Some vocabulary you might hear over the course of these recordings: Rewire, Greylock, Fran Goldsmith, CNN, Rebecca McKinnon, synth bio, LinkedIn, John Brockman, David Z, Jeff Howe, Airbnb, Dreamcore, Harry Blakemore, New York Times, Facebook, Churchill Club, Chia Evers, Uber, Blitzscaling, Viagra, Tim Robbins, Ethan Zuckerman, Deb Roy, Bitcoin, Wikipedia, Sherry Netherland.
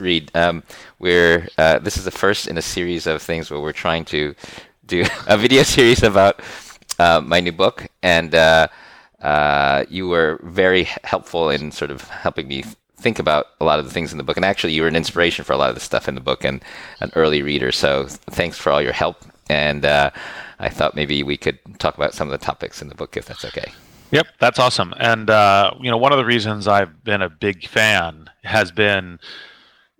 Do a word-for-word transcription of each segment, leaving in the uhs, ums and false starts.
Reid. Um, we're uh, this is the first in a series of things where we're trying to do a video series about uh, my new book, and uh, uh, you were very helpful in sort of helping me th- think about a lot of the things in the book. And actually, you were an inspiration for a lot of the stuff in the book and an early reader. So thanks for all your help. And uh, I thought maybe we could talk about some of the topics in the book, if that's okay. Yep, that's awesome. And uh, you know, one of the reasons I've been a big fan has been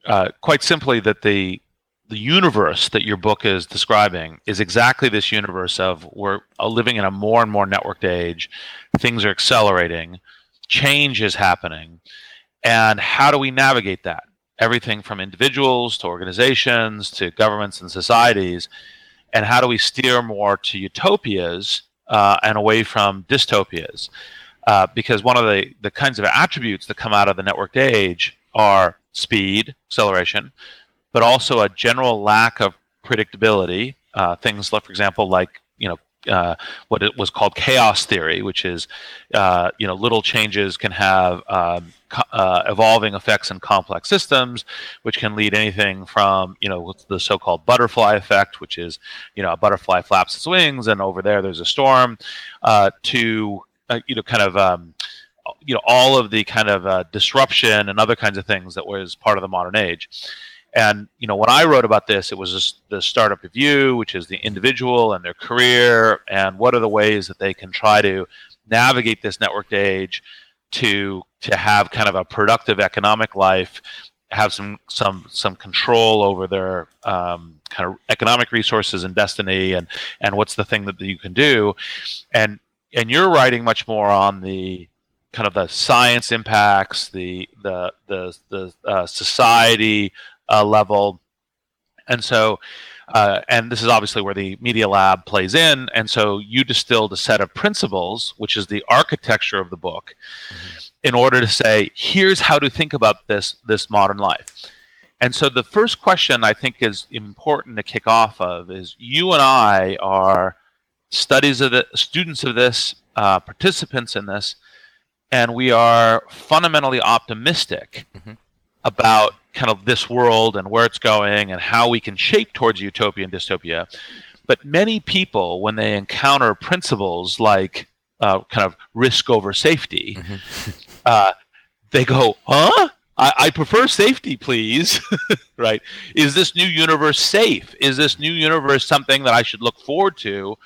uh, quite simply that the the universe that your book is describing is exactly this universe of we're living in a more and more networked age, things are accelerating, change is happening, and how do we navigate that? Everything from individuals to organizations to governments and societies, and how do we steer more to utopias Uh, and away from dystopias, uh, because one of the, the kinds of attributes that come out of the networked age are speed, acceleration, but also a general lack of predictability. Uh, things, like, for example, like you know uh, what it was called chaos theory, which is uh, you know little changes can have um, co- uh, evolving effects in complex systems, which can lead anything from you know the so-called butterfly effect, which is you know a butterfly flaps its wings and over there there's a storm, uh, to uh, you know kind of um, you know all of the kind of uh, disruption and other kinds of things that was part of the modern age. And you know, when I wrote about this, it was the startup review, which is the individual and their career, and what are the ways that they can try to navigate this networked age to to have kind of a productive economic life, have some some some control over their um, kind of economic resources and destiny, and and what's the thing that you can do, and and you're writing much more on the kind of the science impacts, the the the the uh, society. Uh, level, and so, uh, and this is obviously where the Media Lab plays in. And so, you distilled a set of principles, which is the architecture of the book, mm-hmm. in order to say, here's how to think about this this modern life. And so, the first question I think is important to kick off of is you and I are studies of the students of this, uh, participants in this, and we are fundamentally optimistic mm-hmm. about kind of this world and where it's going and how we can shape towards utopia and dystopia. But many people, when they encounter principles like uh, kind of risk over safety, mm-hmm. uh, they go, huh? I, I prefer safety, please. Right? Is this new universe safe? Is this new universe something that I should look forward to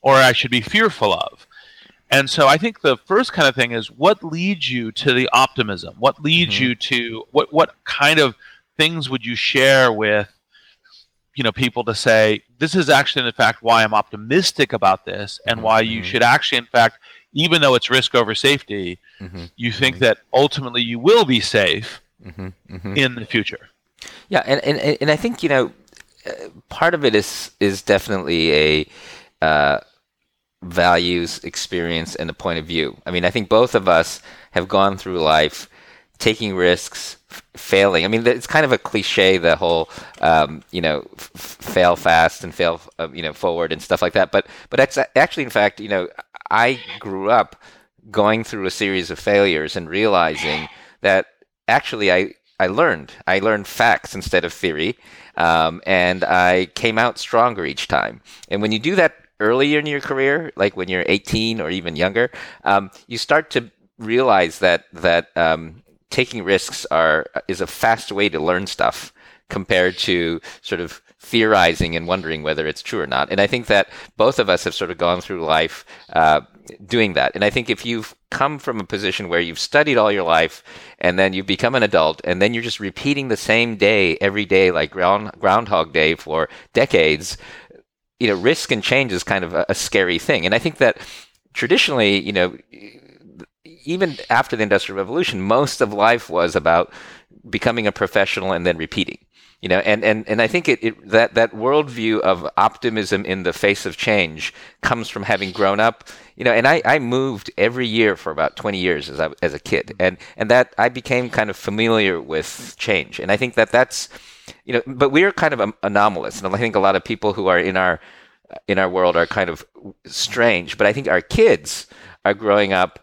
or I should be fearful of? And so I think the first kind of thing is what leads you to the optimism? What leads mm-hmm. you to what what kind of things would you share with you know people to say this is actually in fact why I'm optimistic about this and mm-hmm. why you should actually in fact even though it's risk over safety mm-hmm. you think mm-hmm. that ultimately you will be safe mm-hmm. Mm-hmm. in the future. Yeah, and and and I think you know part of it is is definitely a uh, values, experience, and a point of view. I mean, I think both of us have gone through life taking risks, f- failing. I mean, it's kind of a cliche, the whole, um, you know, f- fail fast and fail, uh, you know, forward and stuff like that. But, but ex- actually, in fact, you know, I grew up going through a series of failures and realizing that actually I, I learned. I learned facts instead of theory. Um, and I came out stronger each time. And when you do that earlier in your career, like when you're eighteen or even younger, um, you start to realize that that um, taking risks are is a fast way to learn stuff compared to sort of theorizing and wondering whether it's true or not. And I think that both of us have sort of gone through life uh, doing that. And I think if you've come from a position where you've studied all your life and then you've become an adult and then you're just repeating the same day every day like ground, Groundhog Day for decades, you know, risk and change is kind of a, a scary thing. And I think that traditionally, you know, even after the Industrial Revolution, most of life was about becoming a professional and then repeating, you know, and, and, and I think it, it that, that worldview of optimism in the face of change comes from having grown up, you know, and I, I moved every year for about twenty years as I, as a kid. And, and that I became kind of familiar with change. And I think that that's, you know, but we're kind of anomalous, and I think a lot of people who are in our in our world are kind of strange. But I think our kids are growing up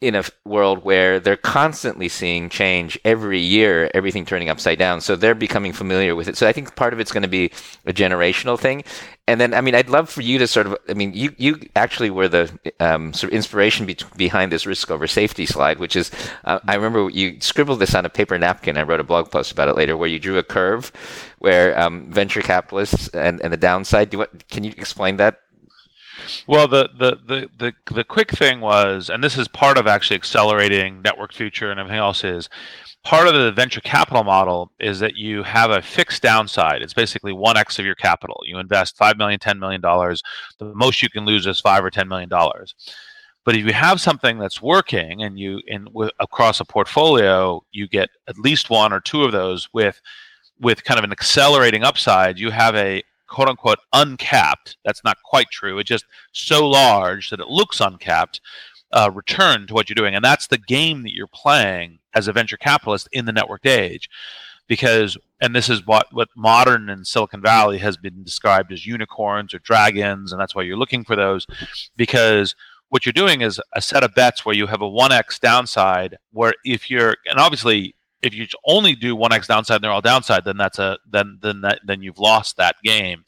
in a world where they're constantly seeing change every year, everything turning upside down. So they're becoming familiar with it. So I think part of it's going to be a generational thing. And then, I mean, I'd love for you to sort of, I mean, you you actually were the um, sort of inspiration be- behind this risk over safety slide, which is, uh, I remember you scribbled this on a paper napkin. I wrote a blog post about it later, where you drew a curve where um, venture capitalists and, and the downside, do what, can you explain that? Well, the, the, the, the, the quick thing was, and this is part of actually accelerating network future and everything else, is part of the venture capital model is that you have a fixed downside. It's basically one x of your capital. You invest five million dollars, ten million dollars. The most you can lose is five or ten million dollars. But if you have something that's working and you in, w- across a portfolio, you get at least one or two of those with with kind of an accelerating upside, you have a quote unquote uncapped, that's not quite true, it's just so large that it looks uncapped, uh, return to what you're doing. And that's the game that you're playing as a venture capitalist in the networked age. Because, and this is what, what modern in Silicon Valley has been described as unicorns or dragons, and that's why you're looking for those, because what you're doing is a set of bets where you have a one x downside, where if you're, and obviously, if you only do one x downside and they're all downside, then that's a then then that, then you've lost that game.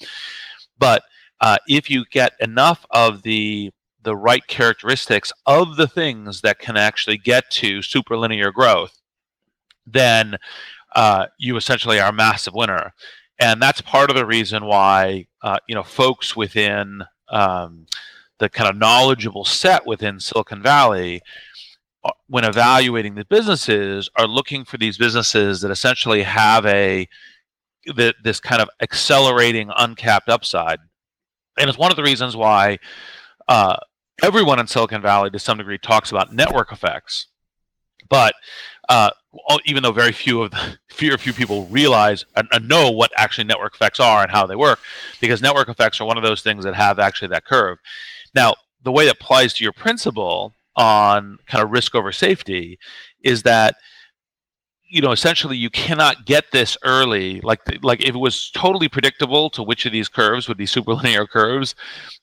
But uh, if you get enough of the the right characteristics of the things that can actually get to superlinear growth, then uh, you essentially are a massive winner. And that's part of the reason why uh, you know folks within um, the kind of knowledgeable set within Silicon Valley, when evaluating the businesses, are looking for these businesses that essentially have a th- this kind of accelerating uncapped upside. And it's one of the reasons why uh, everyone in Silicon Valley to some degree talks about network effects, but uh, even though very few of the few, few people realize and, and know what actually network effects are and how they work, because network effects are one of those things that have actually that curve. Now, the way that applies to your principle on kind of risk over safety is that, you know, essentially you cannot get this early. Like, like if it was totally predictable to which of these curves would be superlinear curves,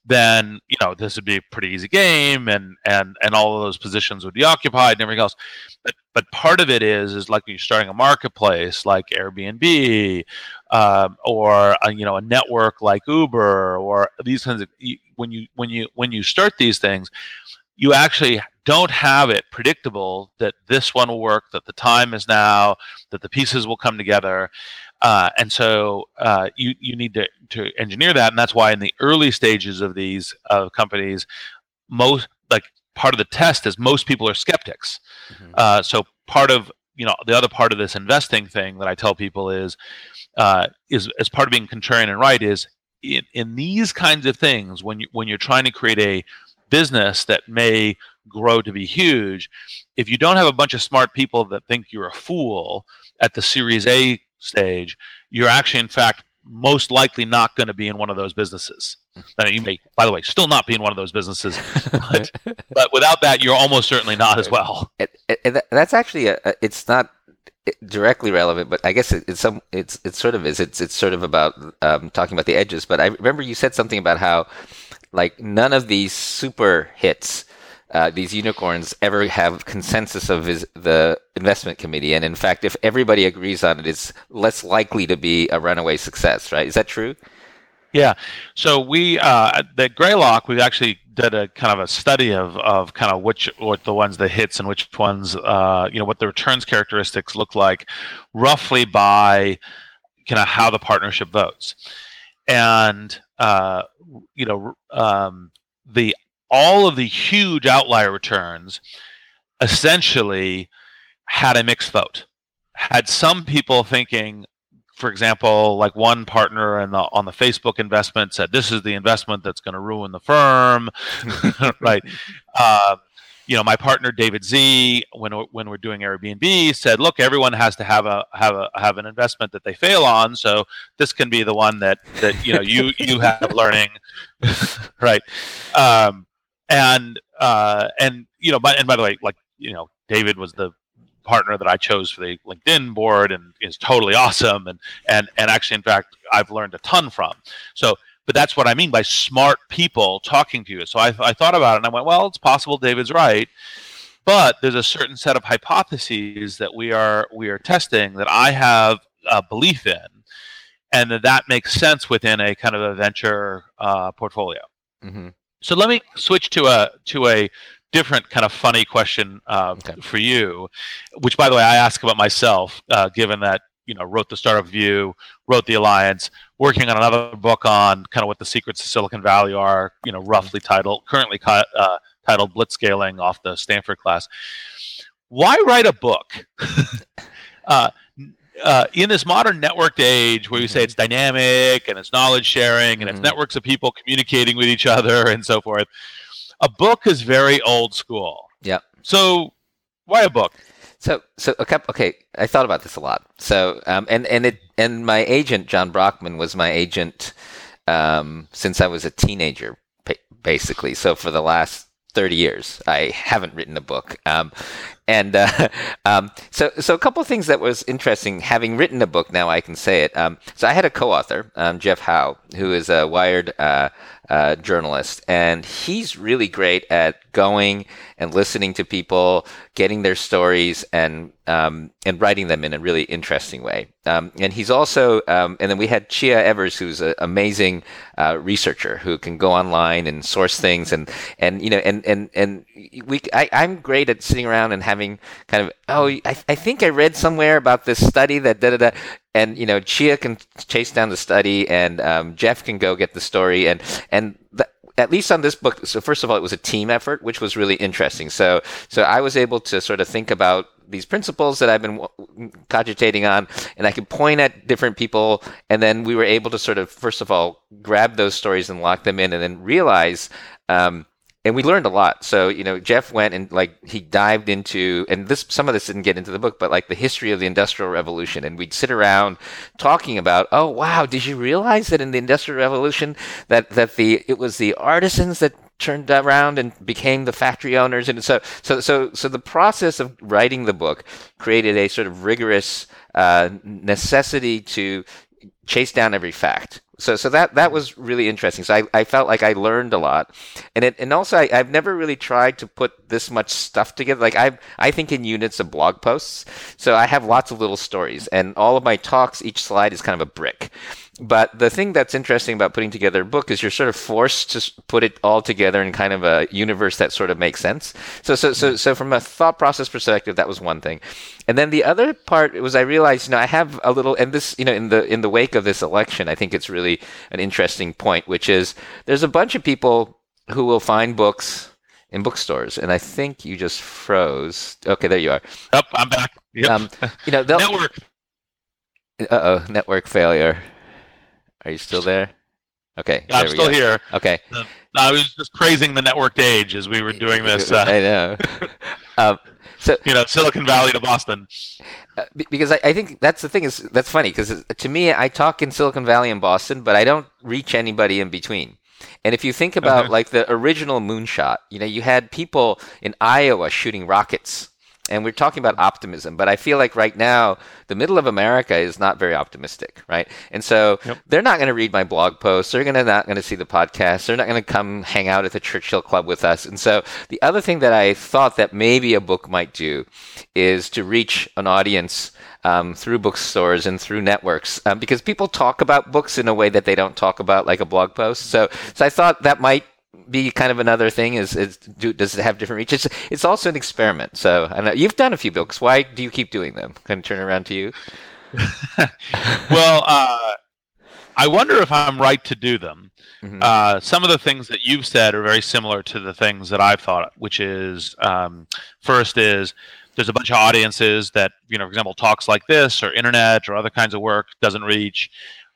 then, you know, this would be a pretty easy game, and, and, and all of those positions would be occupied and everything else. But, but part of it is, is like you're starting a marketplace like Airbnb, um, or, a, you know, a network like Uber, or these kinds of, when you, when you, when you start these things, you actually don't have it predictable that this one will work, that the time is now, that the pieces will come together. Uh, and so uh, you you need to, to engineer that. And that's why in the early stages of these uh, companies, most, like, part of the test is most people are skeptics. Mm-hmm. Uh, so part of, you know, the other part of this investing thing that I tell people is, uh, is as part of being contrarian and right is, in, in these kinds of things, when you, when you're trying to create a business that may grow to be huge, if you don't have a bunch of smart people that think you're a fool at the Series A stage, you're actually, in fact, most likely not going to be in one of those businesses. I mean, you may, by the way, still not be in one of those businesses, but, but without that, you're almost certainly not as well. And, and that's actually a, it's not directly relevant, but I guess it, it's some it's it sort of is. It's it's sort of about um, talking about the edges. But I remember you said something about how, like, none of these super hits, uh, these unicorns, ever have consensus of his, the investment committee. And in fact, if everybody agrees on it, it's less likely to be a runaway success, right? Is that true? Yeah. So we, uh, at Greylock, we actually did a kind of a study of, of kind of which, what the ones that hits and which ones, uh, you know, what the returns characteristics look like roughly by kind of how the partnership votes. And, uh, you know, um, the all of the huge outlier returns essentially had a mixed vote. Had some people thinking, for example, like one partner in the, on the Facebook investment said, "This is the investment that's going to ruin the firm," right? Uh, you know, my partner David Z, when when we're doing Airbnb, said, "Look, everyone has to have a have a have an investment that they fail on, so this can be the one that that you know you you have learning," right? Um, and uh, and you know, by, and by the way, like you know, David was the partner that I chose for the LinkedIn board and is totally awesome, and and and actually, in fact, I've learned a ton from. So, but that's what I mean by smart people talking to you. So I, I thought about it and I went, well, it's possible David's right, But there's a certain set of hypotheses that we are we are testing that I have a belief in, and that that makes sense within a kind of a venture uh, portfolio. Mm-hmm. So let me switch to a to a different kind of funny question uh, okay. for you, which, by the way, I ask about myself, uh, given that, you know, wrote the Startup View, wrote the Alliance, working on another book on kind of what the secrets of Silicon Valley are, you know, roughly titled, currently uh, titled Blitzscaling off the Stanford class. Why write a book? uh, uh, in this modern networked age where you say it's dynamic and it's knowledge sharing and mm-hmm. it's networks of people communicating with each other and so forth, a book is very old school. Yeah. So why a book? So, so okay, okay, I thought about this a lot. So, um, and and it and my agent John Brockman was my agent um, since I was a teenager, basically. So for the last thirty years, I haven't written a book. Um, and uh, um, so, so a couple of things that was interesting. Having written a book now, I can say it. Um, so I had a co-author, um, Jeff Howe, who is a Wired uh, uh, journalist, and he's really great at going and listening to people, getting their stories, and um, and writing them in a really interesting way. Um, and he's also, um, and then we had Chia Evers, who's an amazing uh, researcher who can go online and source things, and and you know, and and and we, I, I'm great at sitting around and having kind of, oh, I, I think I read somewhere about this study that da da da. And, you know, Chia can chase down the study, and um, Jeff can go get the story. And and the, at least on this book, so first of all, it was a team effort, which was really interesting. So so I was able to sort of think about these principles that I've been w- cogitating on, and I could point at different people. And then we were able to sort of, first of all, grab those stories and lock them in, and then realize... Um, And we learned a lot. So, you know, Jeff went and like he dived into, and this some of this didn't get into the book, but like the history of the Industrial Revolution. And we'd sit around talking about, oh wow, did you realize that in the Industrial Revolution that that the it was the artisans that turned around and became the factory owners? And so so so so the process of writing the book created a sort of rigorous uh, necessity to chase down every fact. So so that that was really interesting. So I, I felt like I learned a lot. And it and also I, I've never really tried to put this much stuff together. Like I I think in units of blog posts. So I have lots of little stories, and all of my talks, each slide is kind of a brick. But the thing that's interesting about putting together a book is you're sort of forced to put it all together in kind of a universe that sort of makes sense. So so so so from a thought process perspective, that was one thing. And then the other part was I realized, you know, I have a little, and this, you know, in the in the wake of this election, I think it's really an interesting point, which is there's a bunch of people who will find books in bookstores. And I think you just froze. Okay, there you are. Yep, oh, I'm back. Yep. Um, you know, they'll, network. Uh-oh, network failure. Are you still there? Okay. Yeah, I'm still here. Okay. Uh, I was just praising the networked age as we were doing this. Uh, I know. um, so you know, Silicon Valley to Boston. Uh, because I, I think that's the thing is that's funny because to me, I talk in Silicon Valley and Boston, but I don't reach anybody in between. And if you think about okay. like the original moonshot, you know, you had people in Iowa shooting rockets. And we're talking about optimism, but I feel like right now the middle of America is not very optimistic, right? And so yep. they're not going to read my blog posts. They're going to not going to see the podcast. They're not going to come hang out at the Churchill Club with us. And so the other thing that I thought that maybe a book might do is to reach an audience um, through bookstores and through networks, um, because people talk about books in a way that they don't talk about like a blog post. So, so I thought that might be kind of another thing is, is do, does it have different reach? It's, it's also an experiment. So I know you've done a few books. Why do you keep doing them? Can I turn around to you? well, uh, I wonder if I'm right to do them. Mm-hmm. Uh, some of the things that you've said are very similar to the things that I've thought, which is um, first is there's a bunch of audiences that, you know, for example, talks like this or internet or other kinds of work doesn't reach.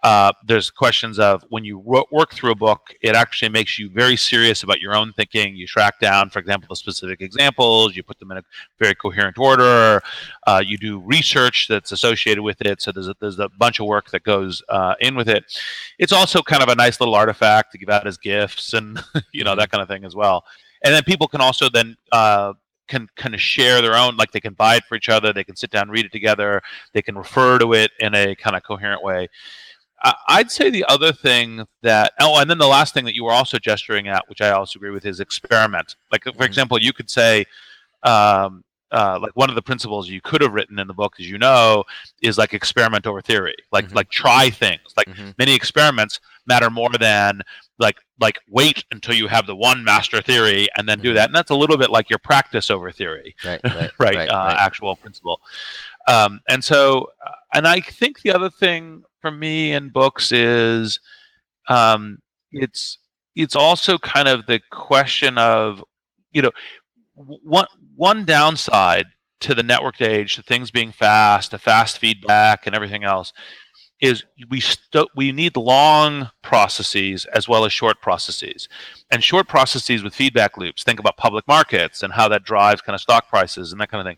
Uh, there's questions of when you ro- work through a book, it actually makes you very serious about your own thinking. You track down, for example, the specific examples. You put them in a very coherent order. Uh, you do research that's associated with it. So there's a, there's a bunch of work that goes uh, in with it. It's also kind of a nice little artifact to give out as gifts and you know that kind of thing as well. And then people can also then uh, can kind of share their own, like they can buy it for each other. They can sit down, read it together. They can refer to it in a kind of coherent way. I'd say the other thing that, oh, and then the last thing that you were also gesturing at, which I also agree with, is experiment. Like, for example, you could say, um, uh, like one of the principles you could have written in the book, as you know, is like experiment over theory, like mm-hmm. like try things, like mm-hmm. many experiments matter more than like like wait until you have the one master theory and then mm-hmm. do that. And that's a little bit like your practice over theory, right? Right, right, right, uh, right. Actual principle. Um, and so, and I think the other thing for me in books is um, it's it's also kind of the question of, you know, one one downside to the networked age, to things being fast, to fast feedback and everything else, is we st- we need long processes as well as short processes. And short processes with feedback loops, think about public markets and how that drives kind of stock prices and that kind of thing.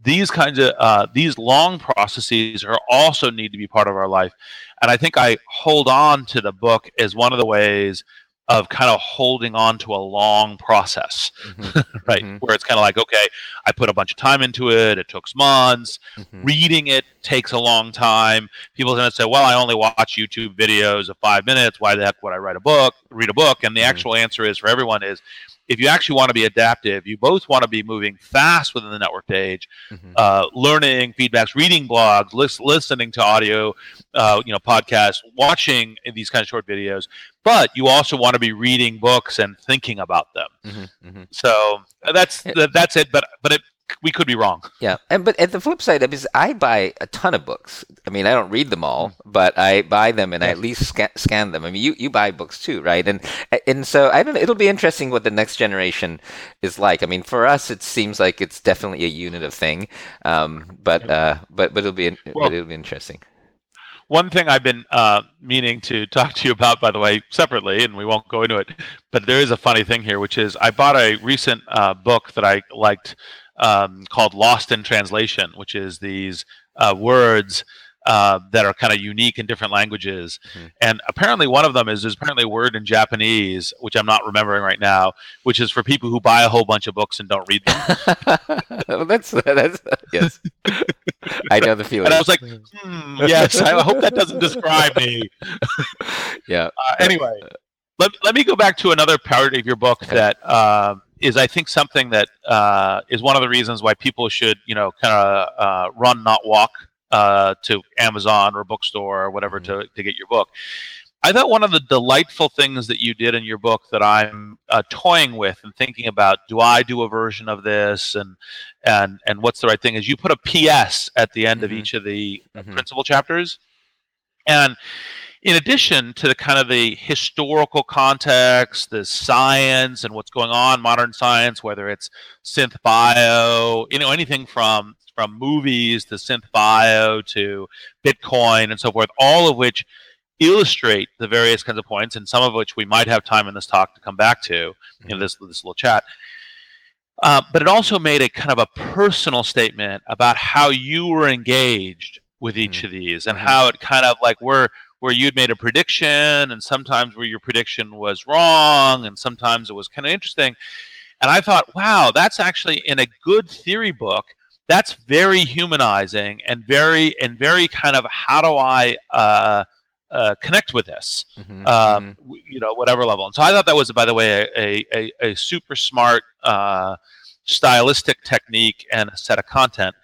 These kinds of uh, these long processes are also need to be part of our life. And I think I hold on to the book as one of the ways of kind of holding on to a long process, mm-hmm. right? Mm-hmm. Where it's kind of like, okay, I put a bunch of time into it. It took months. Mm-hmm. Reading it takes a long time. People tend to say, well, I only watch YouTube videos of five minutes. Why the heck would I write a book, read a book? And the mm-hmm. actual answer is for everyone is, if you actually want to be adaptive, you both want to be moving fast within the networked age, mm-hmm. uh, learning feedbacks, reading blogs, lis- listening to audio, uh, you know, podcasts, watching these kind of short videos. But you also want to be reading books and thinking about them. Mm-hmm. Mm-hmm. So that's it, that's it. But but it, we could be wrong. Yeah, and but at the flip side, I mean, I buy a ton of books. I mean, I don't read them all, but I buy them and I at least scan, scan them. I mean, you, you buy books too, right? And and so I don't. It'll be interesting what the next generation is like. I mean, for us, it seems like it's definitely a unitive thing. Um, but uh, but but it'll be well, but it'll be interesting. One thing I've been uh, meaning to talk to you about, by the way, separately, and we won't go into it, but there is a funny thing here, which is I bought a recent uh, book that I liked. Um, called Lost in Translation, which is these uh, words uh, that are kind of unique in different languages. Mm-hmm. And apparently one of them is, there's apparently a word in Japanese, which I'm not remembering right now, which is for people who buy a whole bunch of books and don't read them. Well, that's, that's, yes. I know the feeling. And I was like, hmm, yes, I hope that doesn't describe me. Yeah. Uh, anyway, let, let me go back to another part of your book that... Uh, is I think something that uh, is one of the reasons why people should, you know, kind of uh, run, not walk uh, to Amazon or bookstore or whatever mm-hmm. to, to get your book. I thought one of the delightful things that you did in your book that I'm uh, toying with and thinking about, do I do a version of this and and and what's the right thing, is you put a P S at the end mm-hmm. of each of the mm-hmm. principal chapters. And in addition to the kind of the historical context, the science and what's going on, modern science, whether it's synth bio, you know, anything from from movies to synth bio to Bitcoin and so forth, all of which illustrate the various kinds of points, and some of which we might have time in this talk to come back to mm-hmm. in this this little chat. Uh, but it also made a kind of a personal statement about how you were engaged with each mm-hmm. of these, and how it kind of like we're where you'd made a prediction, and sometimes where your prediction was wrong, and sometimes it was kind of interesting. And I thought, wow, that's actually, in a good theory book, that's very humanizing and very and very kind of, how do I uh, uh, connect with this, mm-hmm, um, mm-hmm. you know, whatever level. And so I thought that was, by the way, a a, a super smart uh, stylistic technique and a set of content.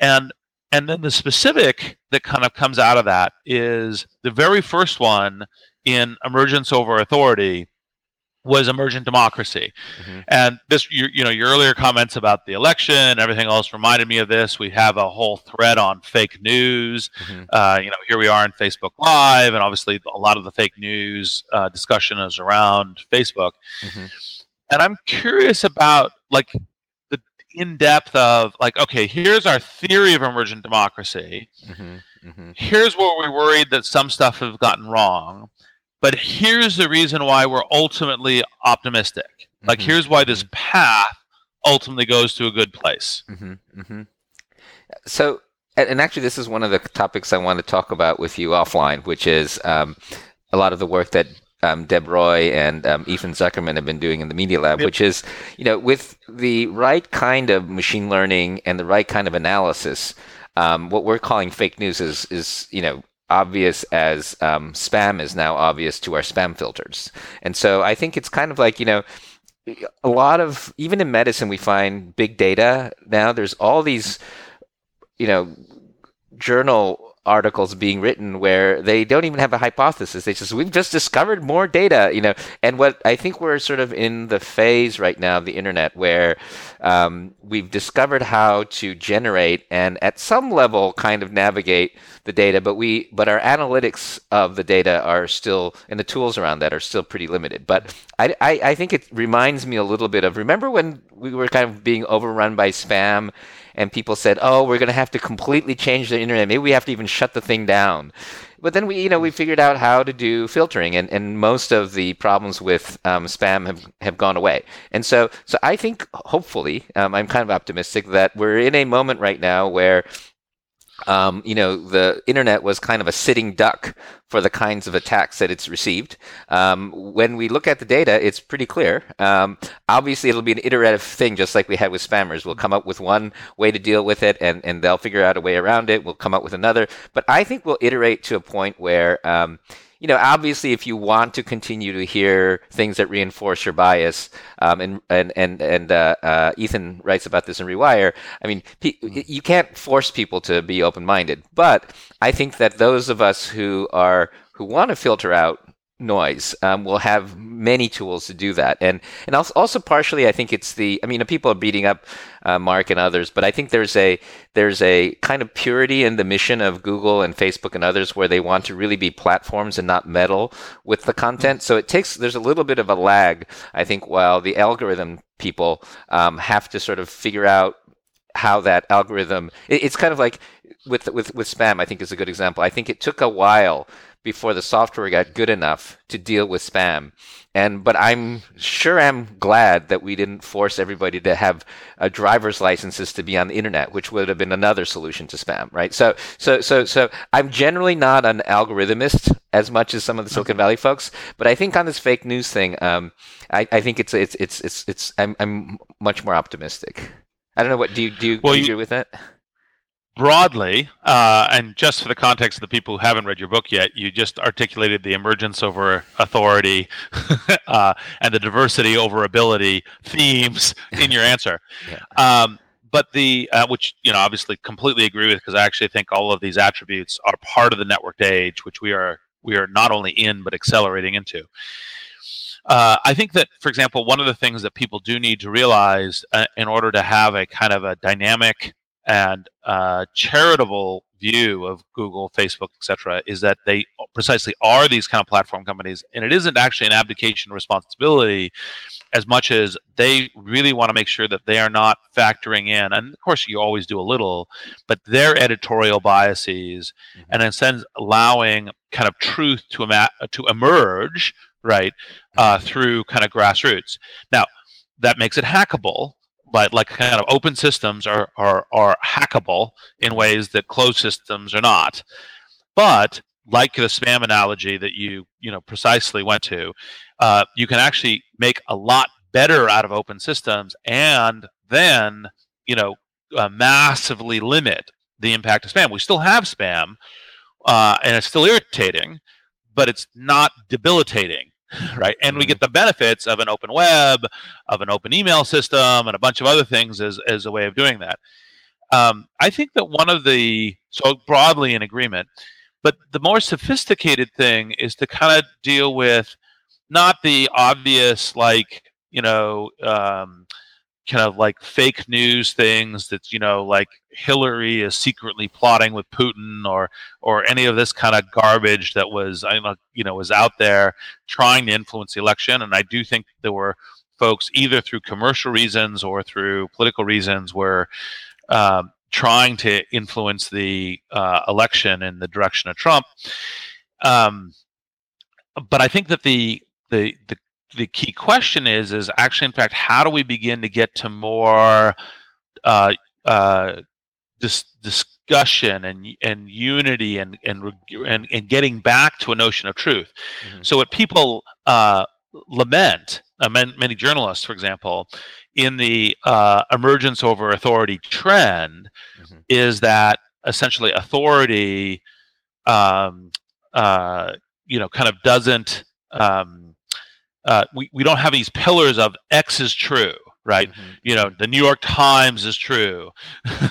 And And then the specific that kind of comes out of that is the very first one in Emergence Over Authority was emergent democracy. Mm-hmm. And this, you, you know, your earlier comments about the election, everything else reminded me of this. We have a whole thread on fake news. Mm-hmm. Uh, you know, here we are in Facebook Live, and obviously a lot of the fake news uh, discussion is around Facebook. Mm-hmm. And I'm curious about, like, in depth of like, okay, here's our theory of emergent democracy. Mm-hmm, mm-hmm. Here's where we're worried that some stuff have gotten wrong, but here's the reason why we're ultimately optimistic. Mm-hmm. Like, here's why this path ultimately goes to a good place. Mm-hmm, mm-hmm. So, and actually, this is one of the topics I want to talk about with you offline, which is um, a lot of the work that Um, Deb Roy and um, Ethan Zuckerman have been doing in the Media Lab, yep. which is, you know, with the right kind of machine learning and the right kind of analysis, um, what we're calling fake news is, is you know, obvious as um, spam is now obvious to our spam filters. And so I think it's kind of like, you know, a lot of, even in medicine, we find big data now. There's all these, you know, journal articles being written where they don't even have a hypothesis. They just, we've just discovered more data, you know. And what I think we're sort of in the phase right now of the internet where um, we've discovered how to generate and at some level kind of navigate the data, but we, but our analytics of the data are still, and the tools around that are still pretty limited. But I, I, I think it reminds me a little bit of, remember when we were kind of being overrun by spam and people said, oh, we're going to have to completely change the internet. Maybe we have to even shut the thing down. But then we, you know, we figured out how to do filtering, and, and most of the problems with um, spam have, have gone away. And so, so I think, hopefully, um, I'm kind of optimistic that we're in a moment right now where, um, you know, the internet was kind of a sitting duck for the kinds of attacks that it's received. Um, when we look at the data, it's pretty clear. Um, obviously, it'll be an iterative thing, just like we had with spammers. We'll come up with one way to deal with it, and, and they'll figure out a way around it. We'll come up with another. But I think we'll iterate to a point where, um, you know, obviously, if you want to continue to hear things that reinforce your bias, um, and and and and uh, uh, Ethan writes about this in Rewire. I mean, pe- you can't force people to be open-minded, but I think that those of us who are who want to filter out noise um, will have many tools to do that, and and also, also partially, I think it's the. I mean, people are beating up uh, Mark and others, but I think there's a there's a kind of purity in the mission of Google and Facebook and others where they want to really be platforms and not meddle with the content. So it takes, there's a little bit of a lag, I think, while the algorithm people um, have to sort of figure out how that algorithm, it, it's kind of like with, with, with spam, I think is a good example. I think it took a while before the software got good enough to deal with spam. And but I'm sure I'm glad that we didn't force everybody to have a driver's licenses to be on the internet, which would have been another solution to spam, right? So so so so I'm generally not an algorithmist as much as some of the Silicon Valley folks, but I think on this fake news thing, um, I, I think it's it's it's it's it's I'm I'm much more optimistic. I don't know, what do you do you, well, do you agree with that? Broadly, uh, and just for the context of the people who haven't read your book yet, you just articulated the emergence over authority uh, and the diversity over ability themes in your answer. Yeah. Um, but the uh, which you know obviously completely agree with, because I actually think all of these attributes are part of the networked age, which we are we are not only in but accelerating into. Uh, I think that, for example, one of the things that people do need to realize uh, in order to have a kind of a dynamic and uh, charitable view of Google, Facebook, et cetera, is that they precisely are these kind of platform companies. And it isn't actually an abdication of responsibility as much as they really want to make sure that they are not factoring in, and of course you always do a little, but their editorial biases, mm-hmm. and in a sense allowing kind of truth to, ima- to emerge, right, uh, through kind of grassroots. Now, that makes it hackable. But like kind of open systems are, are are hackable in ways that closed systems are not. But like the spam analogy that you you know precisely went to, uh, you can actually make a lot better out of open systems, and then you know uh, massively limit the impact of spam. We still have spam, uh, and it's still irritating, but it's not debilitating. Right, and we get the benefits of an open web, of an open email system, and a bunch of other things as, as a way of doing that. Um, I think that one of the, so broadly in agreement, but the more sophisticated thing is to kind of deal with not the obvious, like, you know, um, kind of like fake news things that, you know, like Hillary is secretly plotting with Putin, or or any of this kind of garbage that was, I know, you know, was out there trying to influence the election. And I do think there were folks either through commercial reasons or through political reasons were um, trying to influence the uh, election in the direction of Trump. Um, but I think that the the the The key question is, is actually, in fact, how do we begin to get to more uh, uh, dis- discussion and and unity and and, and and getting back to a notion of truth? Mm-hmm. So what people uh, lament, uh, men, many journalists, for example, in the uh, emergence over authority trend, mm-hmm. is that essentially authority, um, uh, you know, kind of doesn't. Um, uh, we, we don't have these pillars of X is true, right? Mm-hmm. You know, the New York Times is true.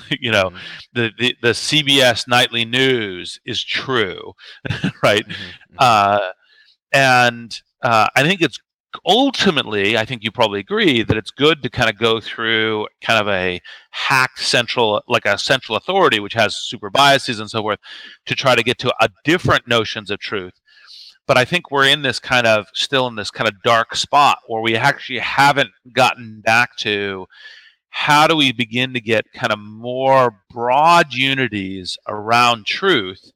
You know, mm-hmm. the, the, the C B S Nightly News is true, right? Mm-hmm. Uh, and uh, I think it's ultimately, I think you probably agree that it's good to kind of go through kind of a hack central, like a central authority, which has super biases and so forth, to try to get to a different notions of truth. But I think we're in this kind of, still in this kind of dark spot where we actually haven't gotten back to how do we begin to get kind of more broad unities around truth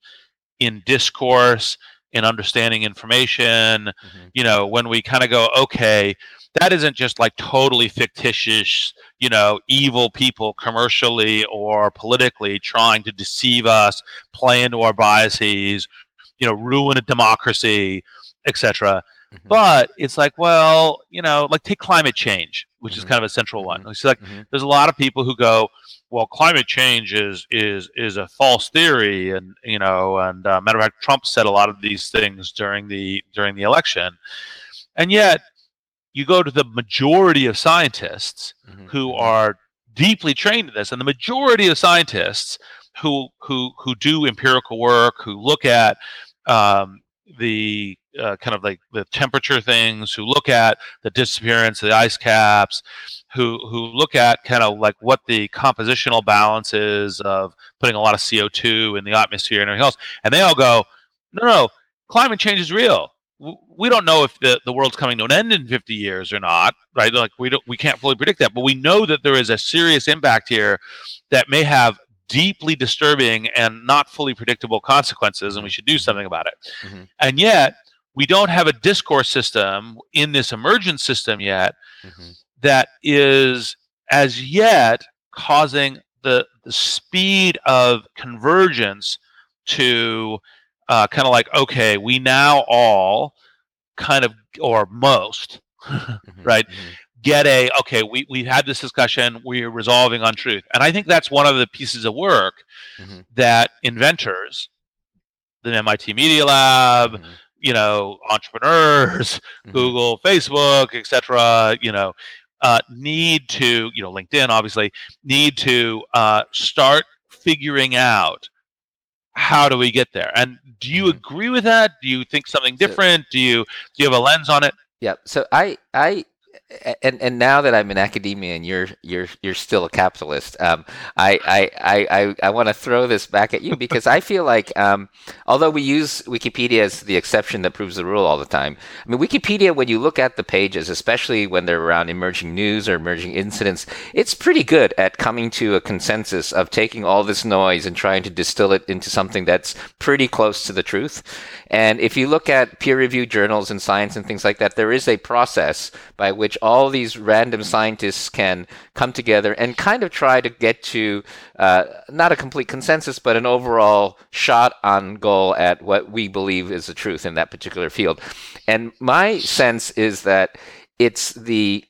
in discourse, in understanding information, mm-hmm. you know, when we kind of go, okay, that isn't just like totally fictitious, you know, evil people commercially or politically trying to deceive us, play into our biases, you know, ruin a democracy, et cetera. Mm-hmm. But it's like, well, you know, like take climate change, which mm-hmm. is kind of a central one. It's like mm-hmm. there's a lot of people who go, well, climate change is is is a false theory, and you know, and uh, matter of fact, Trump said a lot of these things during the during the election, and yet you go to the majority of scientists mm-hmm. who are deeply trained in this, and the majority of scientists who who who do empirical work, who look at um, the uh, kind of like the temperature things, who look at the disappearance of the ice caps, who who look at kind of like what the compositional balance is of putting a lot of C O two in the atmosphere and everything else, and they all go, no, no, climate change is real. We don't know if the, the world's coming to an end in fifty years or not, right? Like we don't, we can't fully predict that, but we know that there is a serious impact here that may have deeply disturbing and not fully predictable consequences, and we should do something about it. Mm-hmm. And yet, we don't have a discourse system in this emergent system yet mm-hmm. that is as yet causing the, the speed of convergence to uh, kind of like, okay, we now all kind of, or most, mm-hmm. right, mm-hmm. get a, okay, we, we had this discussion, we're resolving on truth. And I think that's one of the pieces of work mm-hmm. that inventors, the M I T Media Lab, mm-hmm. you know, entrepreneurs, mm-hmm. Google, Facebook, et cetera, you know, uh, need to, you know, LinkedIn, obviously, need to uh, start figuring out how do we get there. And do you mm-hmm. agree with that? Do you think something different? So, do you do you have a lens on it? Yeah. So I, I, and and now that I'm in academia and you're you're you're still a capitalist, um, I I I I want to throw this back at you because I feel like um, although we use Wikipedia as the exception that proves the rule all the time, I mean Wikipedia, when you look at the pages, especially when they're around emerging news or emerging incidents, it's pretty good at coming to a consensus of taking all this noise and trying to distill it into something that's pretty close to the truth. And if you look at peer-reviewed journals and science and things like that, there is a process by which all these random scientists can come together and kind of try to get to uh, not a complete consensus, but an overall shot on goal at what we believe is the truth in that particular field. And my sense is that it's the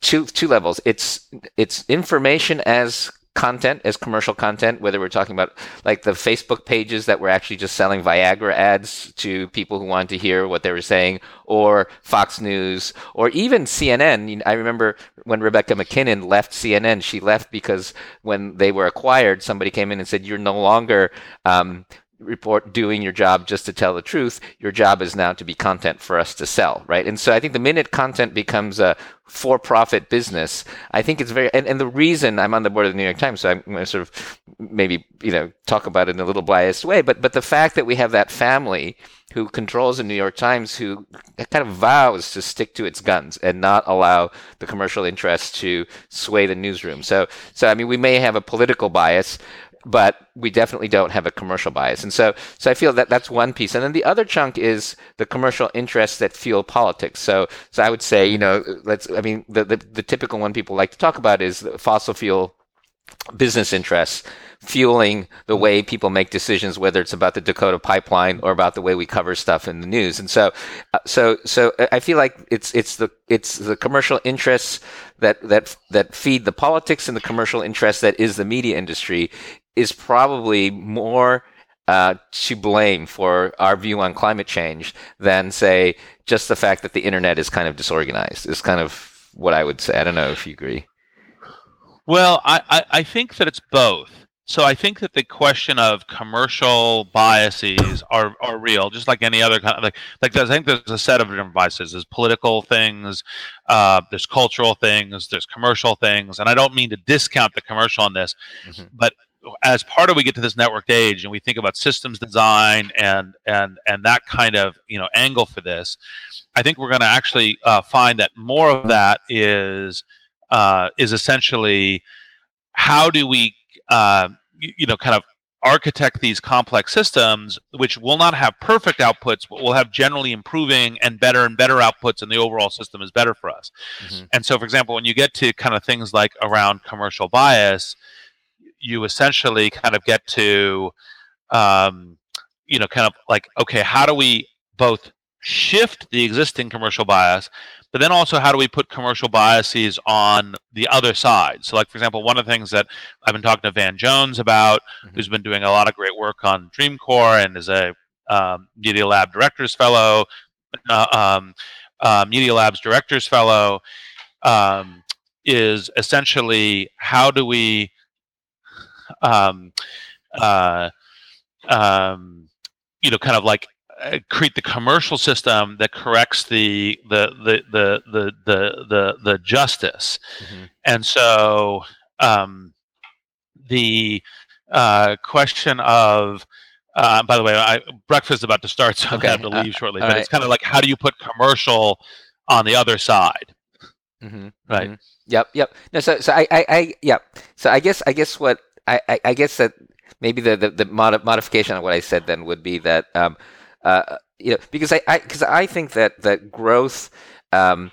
two two levels. It's it's information as content, as commercial content, whether we're talking about like the Facebook pages that were actually just selling Viagra ads to people who wanted to hear what they were saying, or Fox News, or even C N N. I remember when Rebecca McKinnon left C N N, she left because when they were acquired, somebody came in and said, you're no longer um, report doing your job just to tell the truth. Your job is now to be content for us to sell, right? And so I think the minute content becomes a for-profit business, I think it's very, and, and the reason I'm on the board of the New York Times, so I'm going to sort of maybe, you know, talk about it in a little biased way, but but the fact that we have that family who controls the New York Times, who kind of vows to stick to its guns and not allow the commercial interest to sway the newsroom. So, so I mean, we may have a political bias, but we definitely don't have a commercial bias. And so so I feel that that's one piece. And then the other chunk is the commercial interests that fuel politics. So so I would say, you know, let's I mean, the, the, the typical one people like to talk about is the fossil fuel business interests fueling the way people make decisions, whether it's about the Dakota pipeline or about the way we cover stuff in the news. And so, so, so I feel like it's it's the it's the commercial interests that that that feed the politics, and the commercial interest that is the media industry is probably more uh, to blame for our view on climate change than, say, just the fact that the internet is kind of disorganized, is kind of what I would say. I don't know if you agree. Well, I, I, I think that it's both. So I think that the question of commercial biases are, are real, just like any other kind of like like I think there's a set of different biases. There's political things, uh, there's cultural things, there's commercial things, and I don't mean to discount the commercial on this, mm-hmm. but as part of we get to this networked age and we think about systems design and and and that kind of you know angle for this, I think we're going to actually uh, find that more of that is uh, is essentially how do we Uh, you, you know, kind of architect these complex systems, which will not have perfect outputs, but will have generally improving and better and better outputs, and the overall system is better for us. Mm-hmm. And so, for example, when you get to kind of things like around commercial bias, you essentially kind of get to, um, you know, kind of like, okay, how do we both shift the existing commercial bias, but then also how do we put commercial biases on the other side? So like, for example, one of the things that I've been talking to Van Jones about, mm-hmm. who's been doing a lot of great work on Dreamcore and is a um, Media Lab Director's Fellow, uh, um, uh, Media Lab's Director's Fellow, um, is essentially how do we um, uh, um, you know, kind of like create the commercial system that corrects the the the the the the the, the justice, mm-hmm. and so um, the uh, question of uh, by the way, I, breakfast is about to start, so okay. I have to leave uh, shortly. But right. It's kind of like how do you put commercial on the other side, mm-hmm. right? Mm-hmm. Yep, yep. No, so so I I, I yeah. So I guess I guess what I, I, I guess that maybe the the, the mod- modification of what I said then would be that. Um, Uh, you know, because I, I, cause I think that that growth um,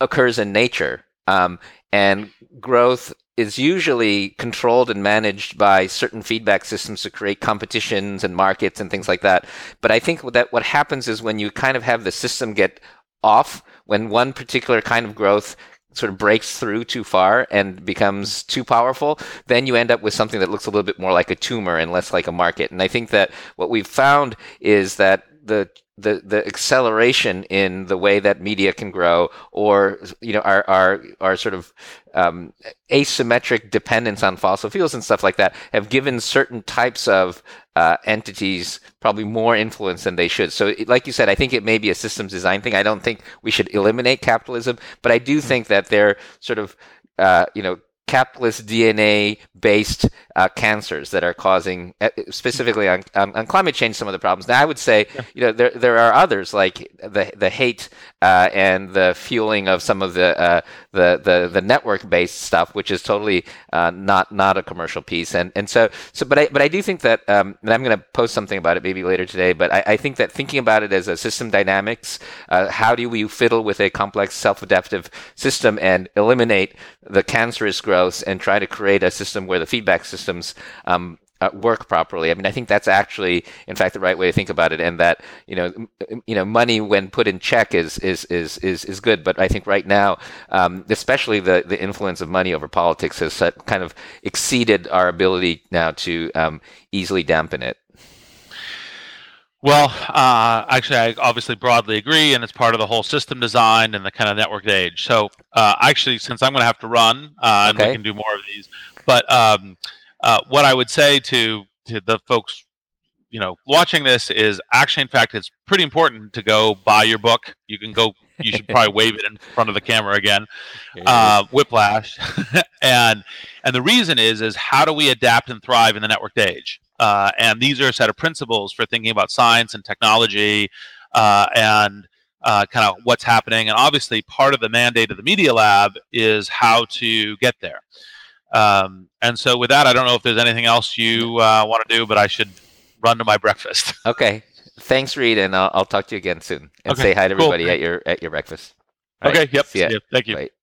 occurs in nature, um, and growth is usually controlled and managed by certain feedback systems to create competitions and markets and things like that. But I think that what happens is when you kind of have the system get off, when one particular kind of growth sort of breaks through too far and becomes too powerful, then you end up with something that looks a little bit more like a tumor and less like a market. And I think that what we've found is that the the the acceleration in the way that media can grow, or you know, our our our sort of um, asymmetric dependence on fossil fuels and stuff like that, have given certain types of uh, entities probably more influence than they should. So, it, like you said, I think it may be a systems design thing. I don't think we should eliminate capitalism, but I do think that they're sort of uh, you know. capitalist D N A-based uh, cancers that are causing, specifically on, on, on climate change, some of the problems. Now, I would say, yeah. you know, there there are others like the the hate uh, and the fueling of some of the uh, the the, the network-based stuff, which is totally uh, not not a commercial piece. And and so so, but I but I do think that, um, and I'm going to post something about it maybe later today. But I, I think that thinking about it as a system dynamics, uh, how do we fiddle with a complex self-adaptive system and eliminate the cancerous growth and try to create a system where the feedback systems um, uh, work properly. I mean, I think that's actually, in fact, the right way to think about it. And that you know, m- you know, money when put in check is is is is, is good. But I think right now, um, especially the, the influence of money over politics has set, kind of exceeded our ability now to um, easily dampen it. Well, uh, actually, I obviously broadly agree, and it's part of the whole system design and the kind of networked age. So, uh, actually, since I'm going to have to run, uh, and okay. we can do more of these, but um, uh, what I would say to, to the folks, you know, watching this is actually, in fact, it's pretty important to go buy your book. You can go. You should probably wave it in front of the camera again. Uh, Whiplash, and and the reason is is how do we adapt and thrive in the networked age? Uh, and these are a set of principles for thinking about science and technology uh, and uh, kind of what's happening. And obviously, part of the mandate of the Media Lab is how to get there. Um, and so with that, I don't know if there's anything else you uh, want to do, but I should run to my breakfast. Okay. Thanks, Reid, and I'll, I'll talk to you again soon. And okay. say hi to everybody cool. at your at your breakfast. All okay. Right. Yep. See ya. Yep. Thank you. Bye.